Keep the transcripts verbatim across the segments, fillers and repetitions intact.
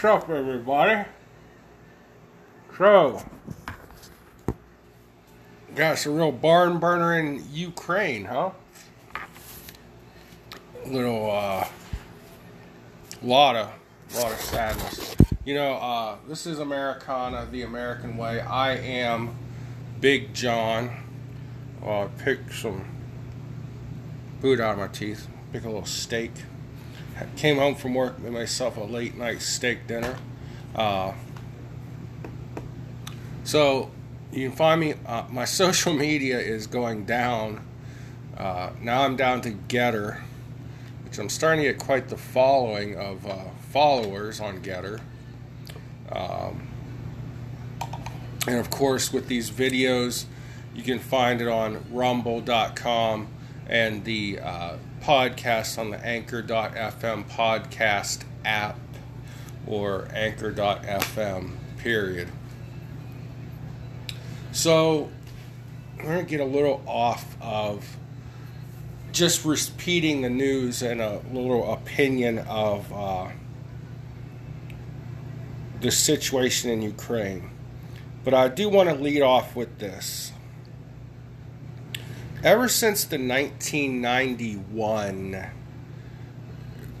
What's up, everybody? So, got some real barn burner in Ukraine, huh? Little, uh, lot of, lot of sadness. You know, uh, this is Americana, the American way. I am Big John. Uh, pick some food out of my teeth. Pick a little steak. Came home from work, made myself a late night steak dinner. Uh, so you can find me, uh, my social media is going down. Uh, now I'm down to Getter, which I'm starting to get quite the following of uh, followers on Getter. Um, and of course, with these videos, you can find it on rumble dot com and the uh, podcast on the Anchor dot F M podcast app or Anchor dot F M, period. So, I'm going to get a little off of just repeating the news and a little opinion of uh, the situation in Ukraine. But I do want to lead off with this. Ever since the nineteen ninety-one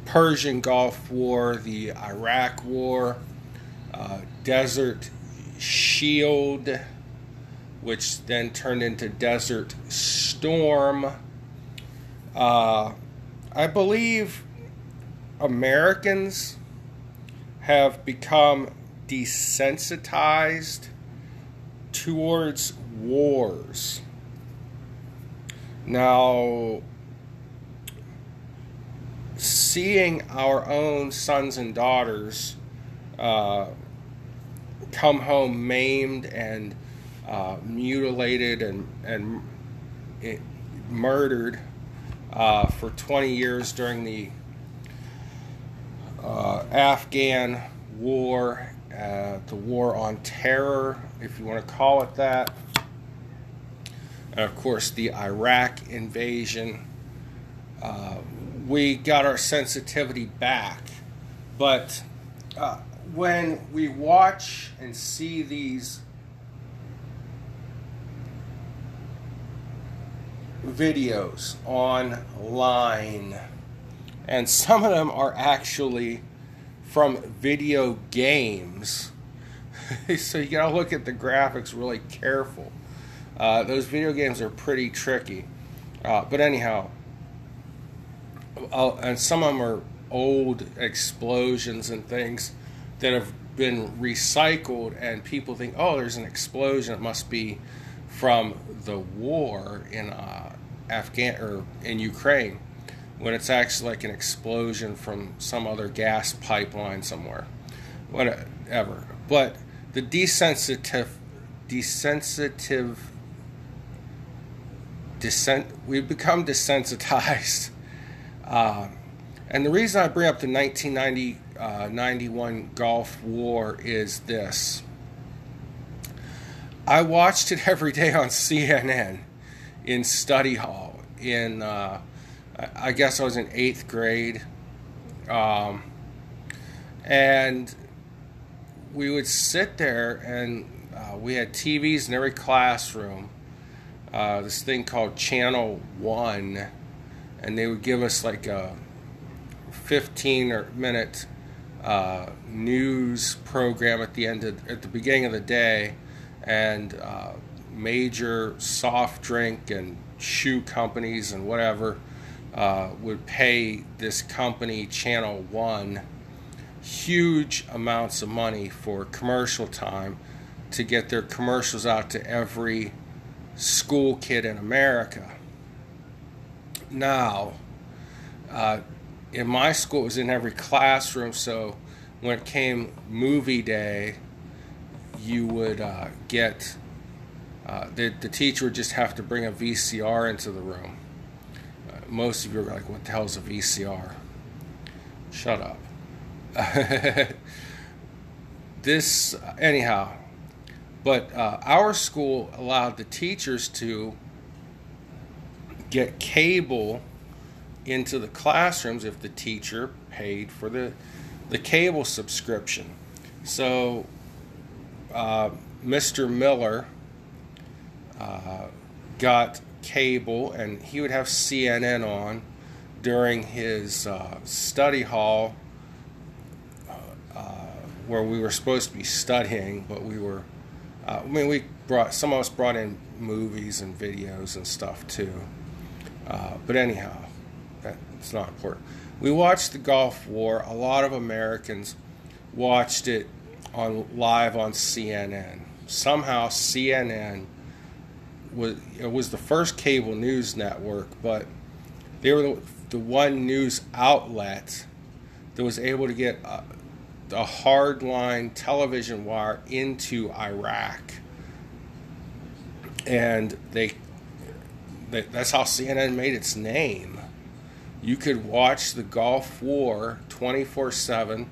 Persian Gulf War, the Iraq War, uh, Desert Shield, which then turned into Desert Storm, uh, I believe Americans have become desensitized towards wars. Now, seeing our own sons and daughters uh, come home maimed and uh, mutilated and, and it, murdered uh, for twenty years during the uh, Afghan war, uh, the war on terror, if you want to call it that. And of course, the Iraq invasion, uh, we got our sensitivity back. But uh, when we watch and see these videos online, and some of them are actually from video games, so you gotta look at the graphics really careful. Uh, those video games are pretty tricky. Uh, but anyhow, uh, and some of them are old explosions and things that have been recycled, and people think, oh, there's an explosion. It must be from the war in uh, Afghan or in Ukraine, when it's actually like an explosion from some other gas pipeline somewhere, whatever. But the desensitive, desensitive. Descent, we've become desensitized. Uh, and the reason I bring up the nineteen ninety, uh, ninety-one Gulf War is this. I watched it every day on C N N, in study hall, in uh, I guess I was in eighth grade, um, and we would sit there, and uh, we had T Vs in every classroom, uh, this thing called Channel One, and they would give us like a fifteen minute uh, news program at the end of, at the beginning of the day, and uh, major soft drink and shoe companies and whatever Uh, would pay this company, Channel One, huge amounts of money for commercial time to get their commercials out to every school kid in America. Now, uh, in my school, it was in every classroom, so when it came movie day, you would uh, get, uh, the, the teacher would just have to bring a V C R into the room. Most of you are like, what the hell is a V C R? Shut up. this, anyhow, but uh, our school allowed the teachers to get cable into the classrooms if the teacher paid for the, the cable subscription. So uh, Mister Miller uh, got cable, and he would have C N N on during his uh, study hall uh, where we were supposed to be studying, but we were uh, I mean we brought some of us brought in movies and videos and stuff too, uh, but anyhow, that's not important. We watched the Gulf War. A lot of Americans watched it on live on C N N. Somehow C N N was it was the first cable news network, but they were the, the one news outlet that was able to get a, a hardline television wire into Iraq, and they, they that's how C N N made its name. You could watch the Gulf War twenty-four seven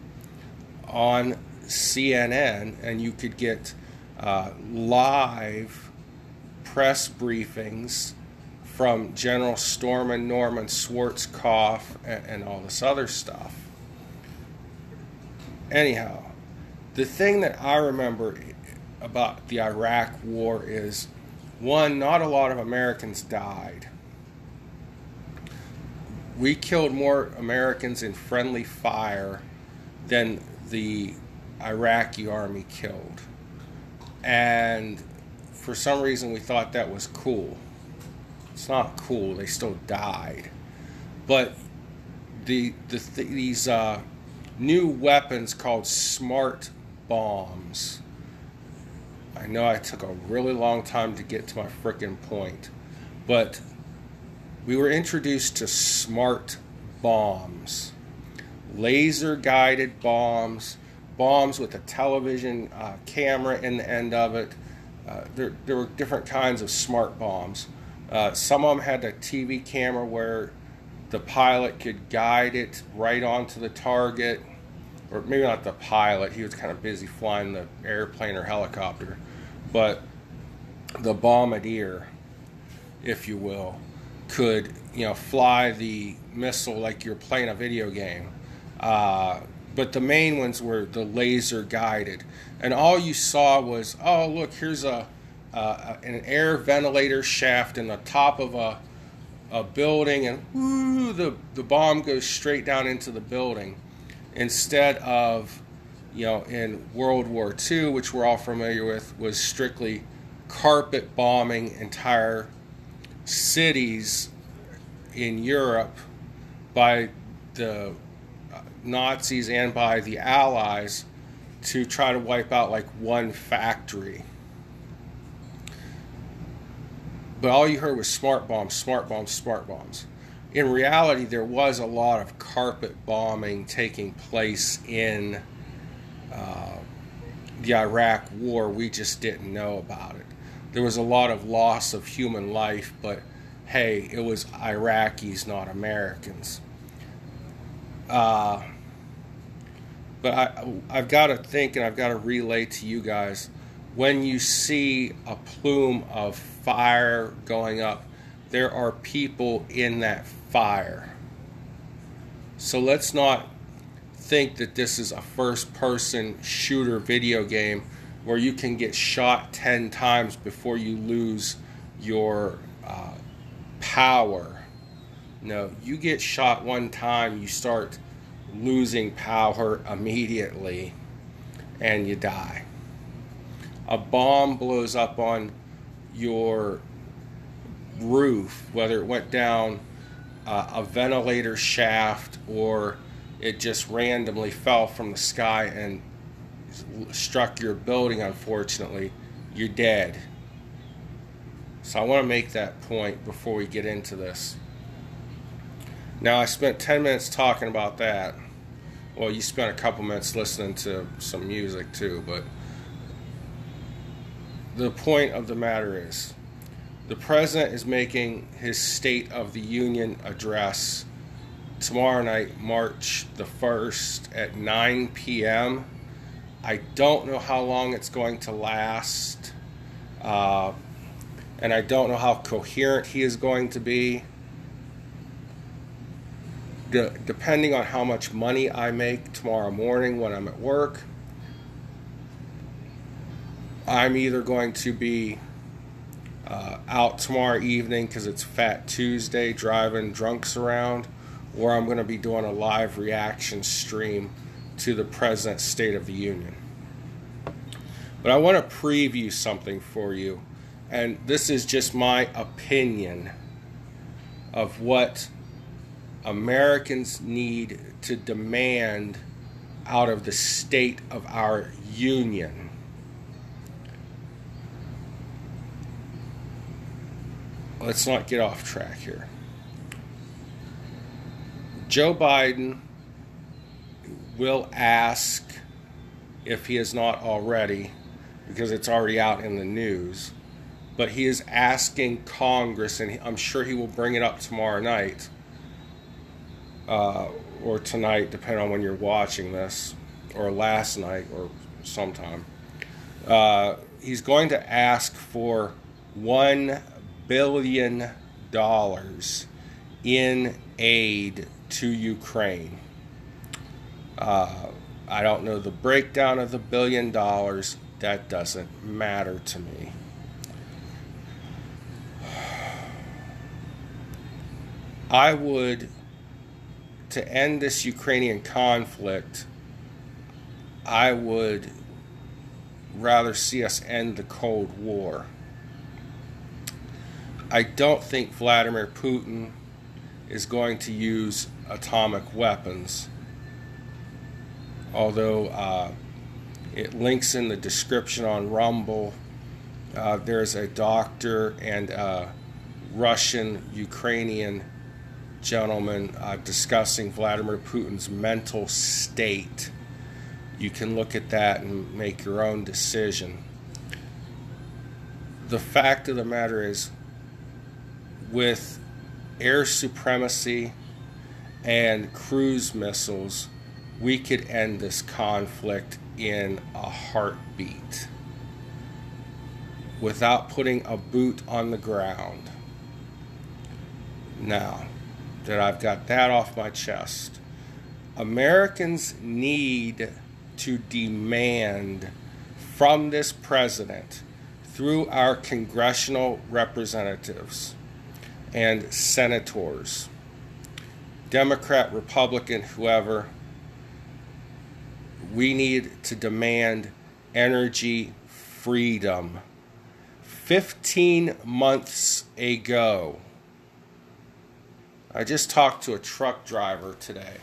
on C N N, and you could get uh, live press briefings from General Stormin Norman Schwarzkopf and, and all this other stuff. Anyhow, the thing that I remember about the Iraq War is, one, not a lot of Americans died. We killed more Americans in friendly fire than the Iraqi army killed. And for some reason, we thought that was cool. It's not cool. They still died. But the, the th- these uh, new weapons called smart bombs. I know I took a really long time to get to my frickin' point. But we were introduced to smart bombs. Laser-guided bombs. Bombs with a television uh, camera in the end of it. Uh, there, there were different kinds of smart bombs. Uh, some of them had a T V camera where the pilot could guide it right onto the target, or maybe not the pilot. He was kind of busy flying the airplane or helicopter, but the bombardier, if you will, could you know fly the missile like you're playing a video game. Uh, But the main ones were the laser guided, and all you saw was, oh look, here's a uh, an air ventilator shaft in the top of a a building, and woo, the the bomb goes straight down into the building. Instead of, you know, in World War Two, which we're all familiar with, was strictly carpet bombing entire cities in Europe by the Nazis and by the Allies to try to wipe out like one factory. But all you heard was smart bombs, smart bombs, smart bombs. In reality, there was a lot of carpet bombing taking place in uh, the Iraq War. We just didn't know about it. There was a lot of loss of human life, but hey, it was Iraqis, not Americans. Uh, but I, I've got to think, and I've got to relay to you guys, when you see a plume of fire going up, there are people in that fire. So let's not think that this is a first-person shooter video game where you can get shot ten times before you lose your uh, power. No, you get shot one time, you start losing power immediately, and you die. A bomb blows up on your roof, whether it went down uh, a ventilator shaft or it just randomly fell from the sky and struck your building, unfortunately, you're dead. So I want to make that point before we get into this. Now, I spent ten minutes talking about that. Well, you spent a couple minutes listening to some music too, but the point of the matter is the president is making his State of the Union address tomorrow night, March the first at nine p.m. I don't know how long it's going to last, uh, and I don't know how coherent he is going to be. De- depending on how much money I make tomorrow morning when I'm at work, I'm either going to be uh, out tomorrow evening because it's Fat Tuesday, driving drunks around, or I'm going to be doing a live reaction stream to the President's State of the Union. But I want to preview something for you, and this is just my opinion of what Americans need to demand out of the state of our union. Let's not get off track here. Joe Biden will ask, if he is not already, because it's already out in the news, but he is asking Congress, and I'm sure he will bring it up tomorrow night, uh, or tonight, depending on when you're watching this, or last night, or sometime. Uh, he's going to ask for one billion dollars in aid to Ukraine. Uh, I don't know the breakdown of the billion dollars. That doesn't matter to me. I would, to end this Ukrainian conflict, I would rather see us end the Cold War. I don't think Vladimir Putin is going to use atomic weapons, although uh, it links in the description on Rumble. Uh, there's a doctor and a Russian-Ukrainian gentleman uh, discussing Vladimir Putin's mental state. You can look at that and make your own decision. The fact of the matter is, with air supremacy and cruise missiles, we could end this conflict in a heartbeat without putting a boot on the ground. Now that I've got that off my chest, Americans need to demand from this president through our congressional representatives and senators, Democrat, Republican, whoever, we need to demand energy freedom. fifteen months ago, I just talked to a truck driver today,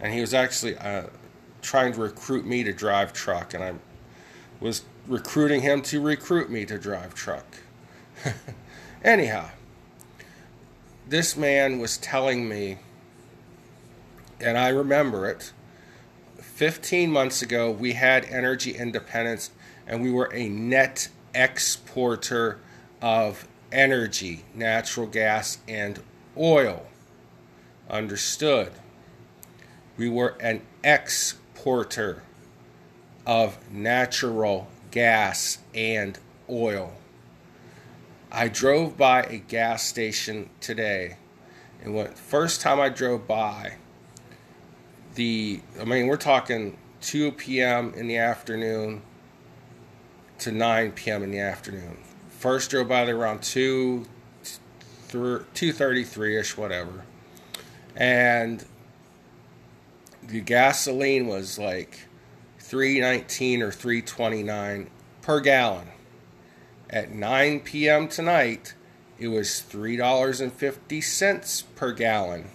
and he was actually uh, trying to recruit me to drive truck, and I was recruiting him to recruit me to drive truck. Anyhow, this man was telling me, and I remember it, fifteen months ago, we had energy independence, and we were a net exporter of energy, natural gas, and oil. Understood. We were an exporter of natural gas and oil. I drove by a gas station today, and when first time I drove by, the I mean we're talking two p.m. in the afternoon to nine p.m. in the afternoon. First drove by there around two, two thirty-three ish, whatever, and the gasoline was like three nineteen or three twenty-nine per gallon. At nine p.m. tonight, it was three dollars and fifty cents per gallon.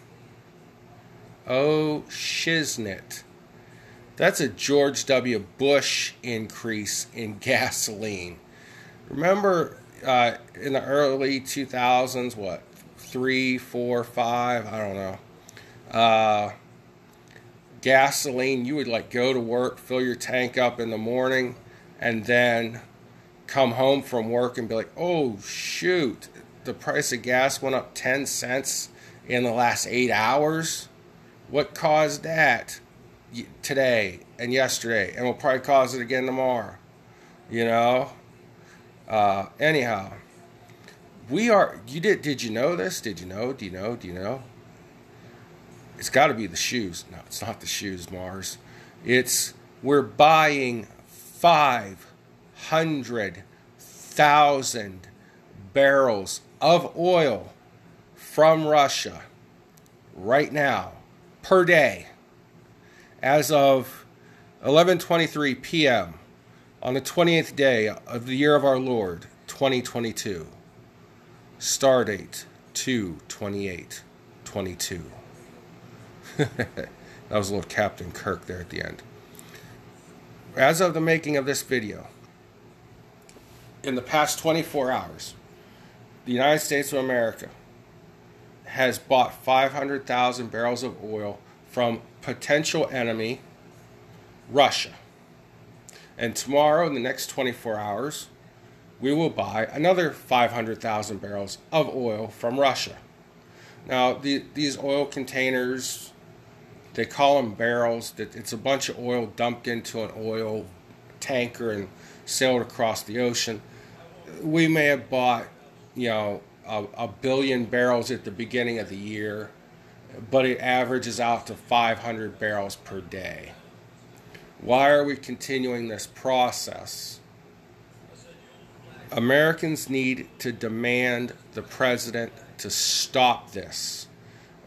Oh, shiznit. That's a George W. Bush increase in gasoline. Remember uh, in the early two thousands, what, three, four, five, I don't know, uh, gasoline, you would like go to work, fill your tank up in the morning, and then come home from work and be like, oh, shoot, the price of gas went up ten cents in the last eight hours. What caused that today and yesterday? And will probably cause it again tomorrow. You know? Uh, anyhow, we are, you did, did you know this? Did you know? Do you know? Do you know? It's got to be the shoes. No, it's not the shoes, Mars. It's, we're buying five. Hundred thousand barrels of oil from Russia right now per day as of eleven twenty-three p.m. on the twentieth day of the year of our Lord twenty twenty-two, star date two twenty-eight twenty-two. That was a little Captain Kirk there at the end. As of the making of this video, in the past twenty-four hours, the United States of America has bought five hundred thousand barrels of oil from potential enemy, Russia. And tomorrow, in the next twenty-four hours, we will buy another five hundred thousand barrels of oil from Russia. Now, the, these oil containers, they call them barrels. It's a bunch of oil dumped into an oil tanker and sailed across the ocean. We may have bought, you know, a, a billion barrels at the beginning of the year, but it averages out to five hundred barrels per day. Why are we continuing this process? Americans need to demand the president to stop this.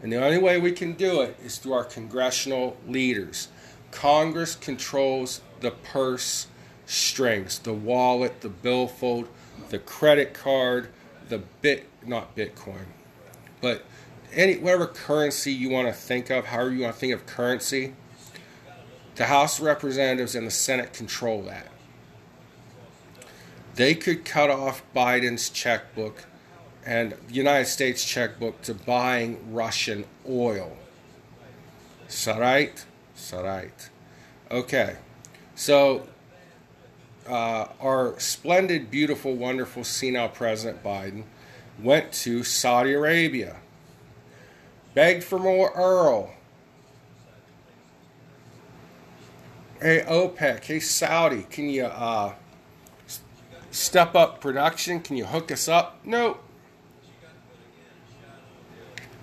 And the only way we can do it is through our congressional leaders. Congress controls the purse strings, the wallet, the billfold, the credit card, the bit, not Bitcoin, but any, whatever currency you want to think of, however you want to think of currency, the House of Representatives and the Senate control that. They could cut off Biden's checkbook and the United States checkbook to buying Russian oil. Is that right? Is that right? Okay. So, Uh, our splendid, beautiful, wonderful, senile President Biden went to Saudi Arabia, begged for more oil. Hey, OPEC, hey, Saudi, can you uh, step up production? Can you hook us up? No.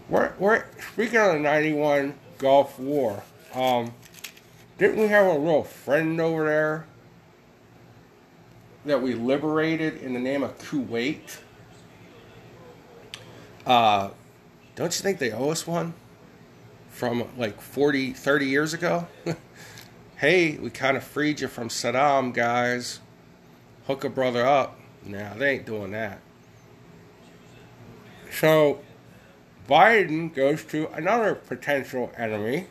We're, we're speaking of the ninety-one Gulf War. Um, didn't we have a real friend over there that we liberated in the name of Kuwait? Uh, don't you think they owe us one from like forty, thirty years ago? Hey, we kind of freed you from Saddam, guys. Hook a brother up. Nah, they ain't doing that. So, Biden goes to another potential enemy,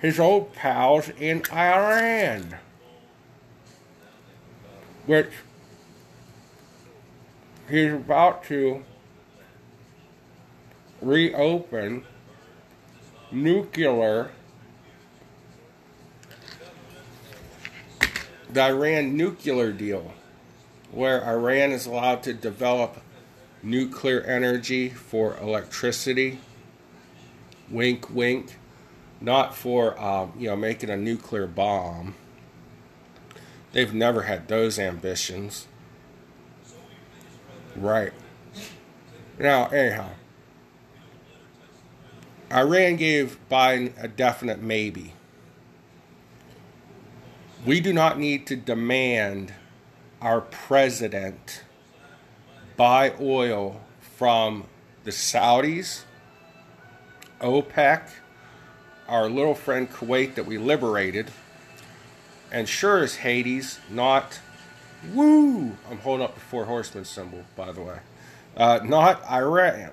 his old pals in Iran, which he's about to reopen nuclear, the Iran nuclear deal, where Iran is allowed to develop nuclear energy for electricity, wink, wink, not for, um, you know, making a nuclear bomb. They've never had those ambitions. Right. Now, anyhow, Iran gave Biden a definite maybe. We do not need to demand our president buy oil from the Saudis, OPEC, our little friend Kuwait that we liberated, and sure as Hades, not, woo, I'm holding up the Four Horsemen symbol, by the way, uh, not Iran,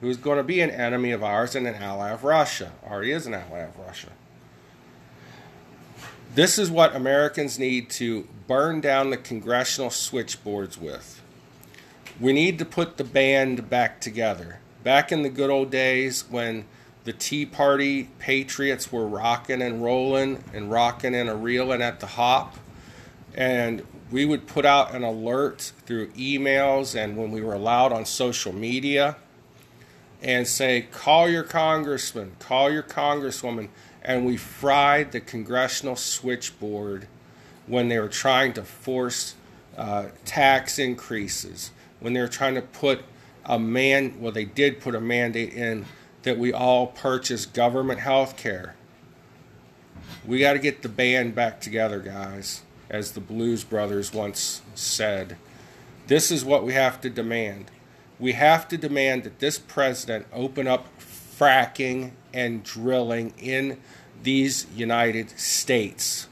who's going to be an enemy of ours and an ally of Russia, or he is an ally of Russia. This is what Americans need to burn down the congressional switchboards with. We need to put the band back together. Back in the good old days when the Tea Party patriots were rocking and rolling and rocking and a-reeling at the hop, and we would put out an alert through emails and when we were allowed on social media and say, call your congressman, call your congresswoman, and we fried the congressional switchboard when they were trying to force uh, tax increases, when they were trying to put a man, well, they did put a mandate in that we all purchase government health care. We got to get the band back together, guys, as the Blues Brothers once said. This is what we have to demand. We have to demand that this president open up fracking and drilling in these United States.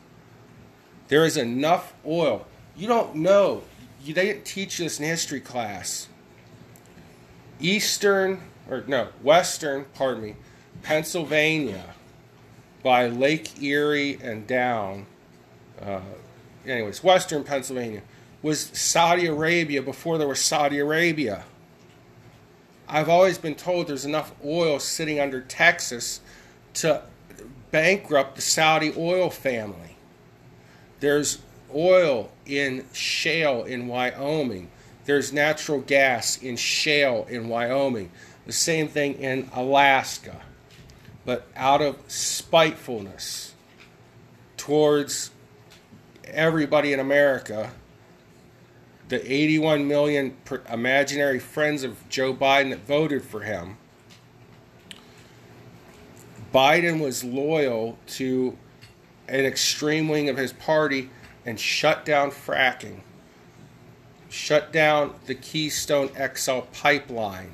There is enough oil. You don't know. You, they didn't teach this in history class. Eastern, or no, Western, pardon me, Pennsylvania, by Lake Erie and down, uh, anyways, Western Pennsylvania, was Saudi Arabia before there was Saudi Arabia. I've always been told there's enough oil sitting under Texas to bankrupt the Saudi oil family. There's oil in shale in Wyoming. There's natural gas in shale in Wyoming. The same thing in Alaska. But out of spitefulness towards everybody in America, the eighty-one million imaginary friends of Joe Biden that voted for him, Biden was loyal to an extreme wing of his party and shut down fracking, shut down the Keystone X L pipeline,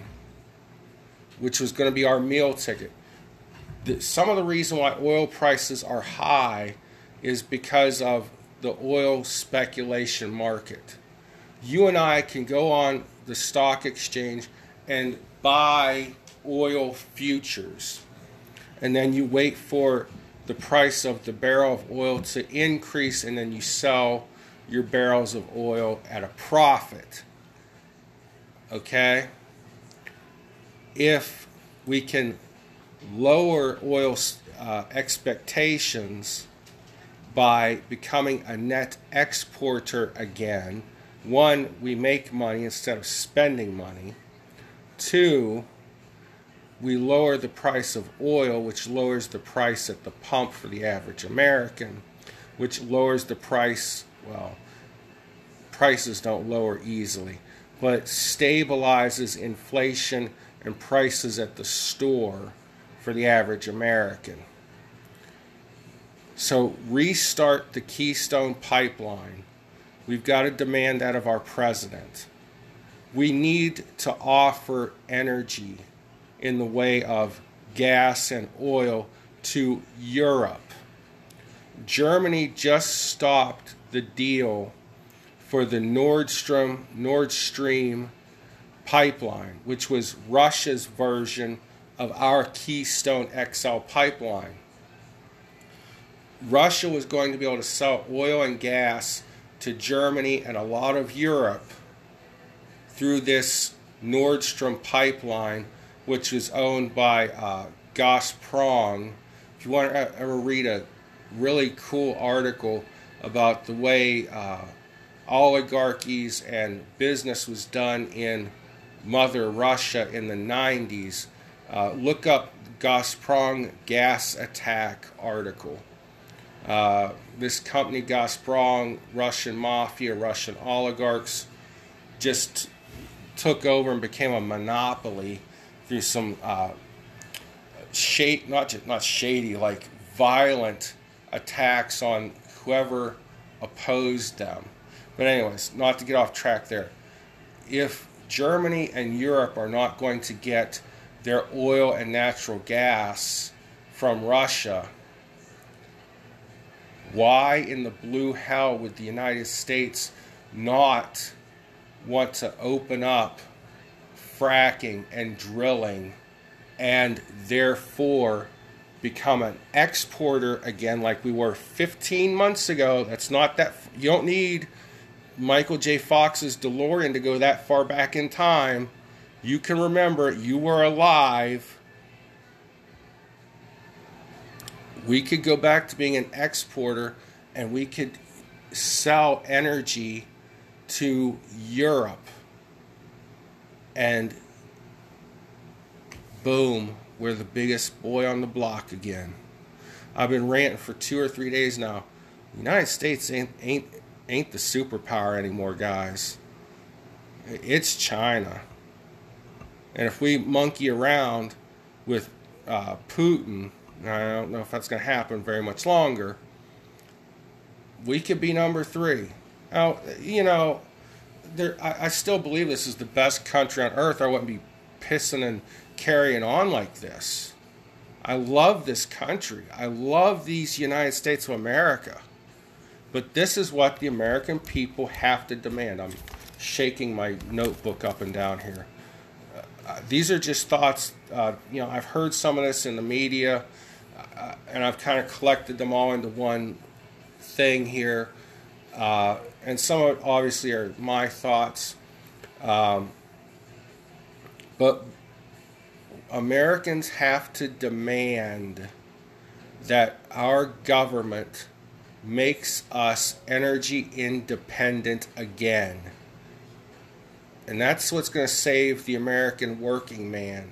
which was going to be our meal ticket. Some of the reason why oil prices are high is because of the oil speculation market. You and I can go on the stock exchange and buy oil futures. And then you wait for the price of the barrel of oil to increase, and then you sell your barrels of oil at a profit. Okay? If we can lower oil uh, expectations by becoming a net exporter again, one, we make money instead of spending money. Two, we lower the price of oil, which lowers the price at the pump for the average American, which lowers the price, well, prices don't lower easily, but stabilizes inflation and prices at the store for the average American. So restart the Keystone Pipeline. We've got to demand that of our president. We need to offer energy in the way of gas and oil to Europe. Germany just stopped the deal for the Nord Stream, Nord Stream pipeline, which was Russia's version of our Keystone X L pipeline. Russia was going to be able to sell oil and gas to Germany and a lot of Europe through this Nord Stream pipeline, which is owned by uh, Gazprom. If you want to ever read a really cool article about the way uh, oligarchies and business was done in Mother Russia in the nineties, uh, look up Gazprom gas attack article. Uh, this company, Gazprom, Russian mafia, Russian oligarchs, just took over and became a monopoly through some uh, shade, not not shady, like violent attacks on whoever opposed them. But anyways, not to get off track there. If Germany and Europe are not going to get their oil and natural gas from Russia, why in the blue hell would the United States not want to open up fracking and drilling and therefore become an exporter again like we were fifteen months ago? That's not that... You don't need Michael J. Fox's DeLorean to go that far back in time. You can remember, you were alive. We could go back to being an exporter, and we could sell energy to Europe. And boom, we're the biggest boy on the block again. I've been ranting for two or three days now. The United States ain't ain't ain't the superpower anymore, guys. It's China. And if we monkey around with uh, Putin, I don't know if that's going to happen very much longer, we could be number three. Now, you know, there, I, I still believe this is the best country on earth. I wouldn't be pissing and carrying on like this. I love this country. I love these United States of America. But this is what the American people have to demand. I'm shaking my notebook up and down here. Uh, these are just thoughts. Uh, you know, I've heard some of this in the media, uh, and I've kind of collected them all into one thing here. Uh, and some of it, obviously, are my thoughts. Um, but Americans have to demand that our government makes us energy independent again. And that's what's going to save the American working man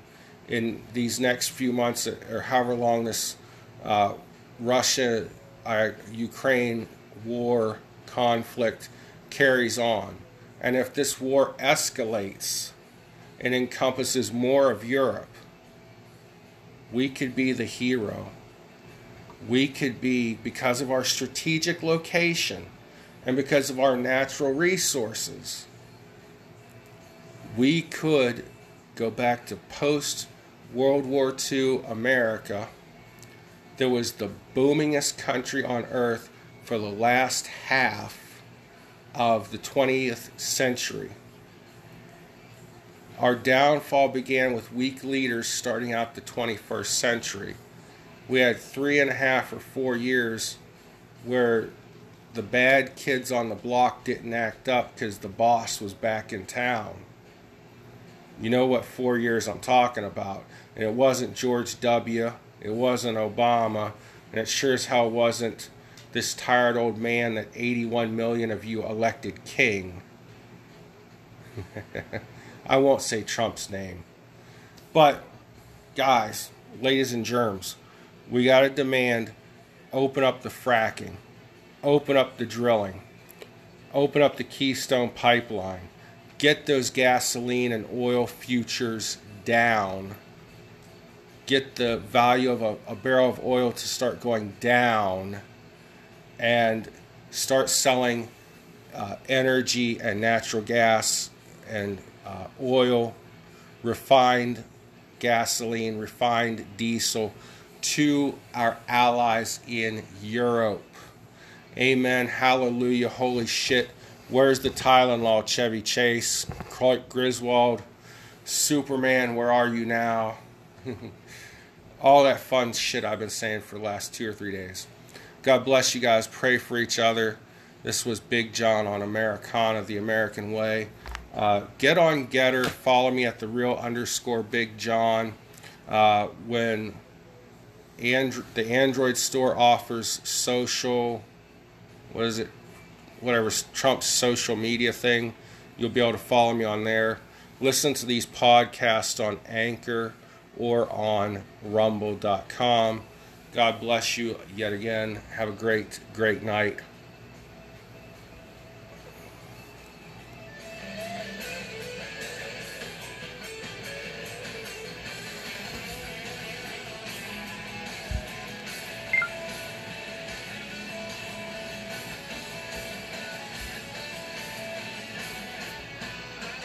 in these next few months, or however long this uh, Russia-Ukraine war conflict carries on. And if this war escalates and encompasses more of Europe, we could be the hero. We could be, because of our strategic location and because of our natural resources, we could go back to post-World War Two America that was the boomingest country on earth for the last half of the twentieth century. Our downfall began with weak leaders starting out the twenty-first century. We had three and a half or four years where the bad kids on the block didn't act up because the boss was back in town. You know what four years I'm talking about. And it wasn't George W. It wasn't Obama. And it sure as hell wasn't this tired old man that eighty-one million of you elected king. I won't say Trump's name. But, guys, ladies and germs, we got to demand open up the fracking. Open up the drilling. Open up the Keystone pipeline. Get those gasoline and oil futures down. Get the value of a, a barrel of oil to start going down and start selling uh, energy and natural gas and uh, oil, refined gasoline, refined diesel to our allies in Europe. Amen, hallelujah, holy shit. Where's the Tylenol, Chevy Chase, Clark Griswold, Superman, where are you now? All that fun shit I've been saying for the last two or three days. God bless you guys. Pray for each other. This was Big John on Americana, the American way. Uh, get on Getter. Follow me at the real underscore Big John. Uh, when Andro- the Android store offers social, what is it? whatever, Trump's social media thing, you'll be able to follow me on there. Listen to these podcasts on Anchor or on rumble dot com. God bless you yet again. Have a great, great night.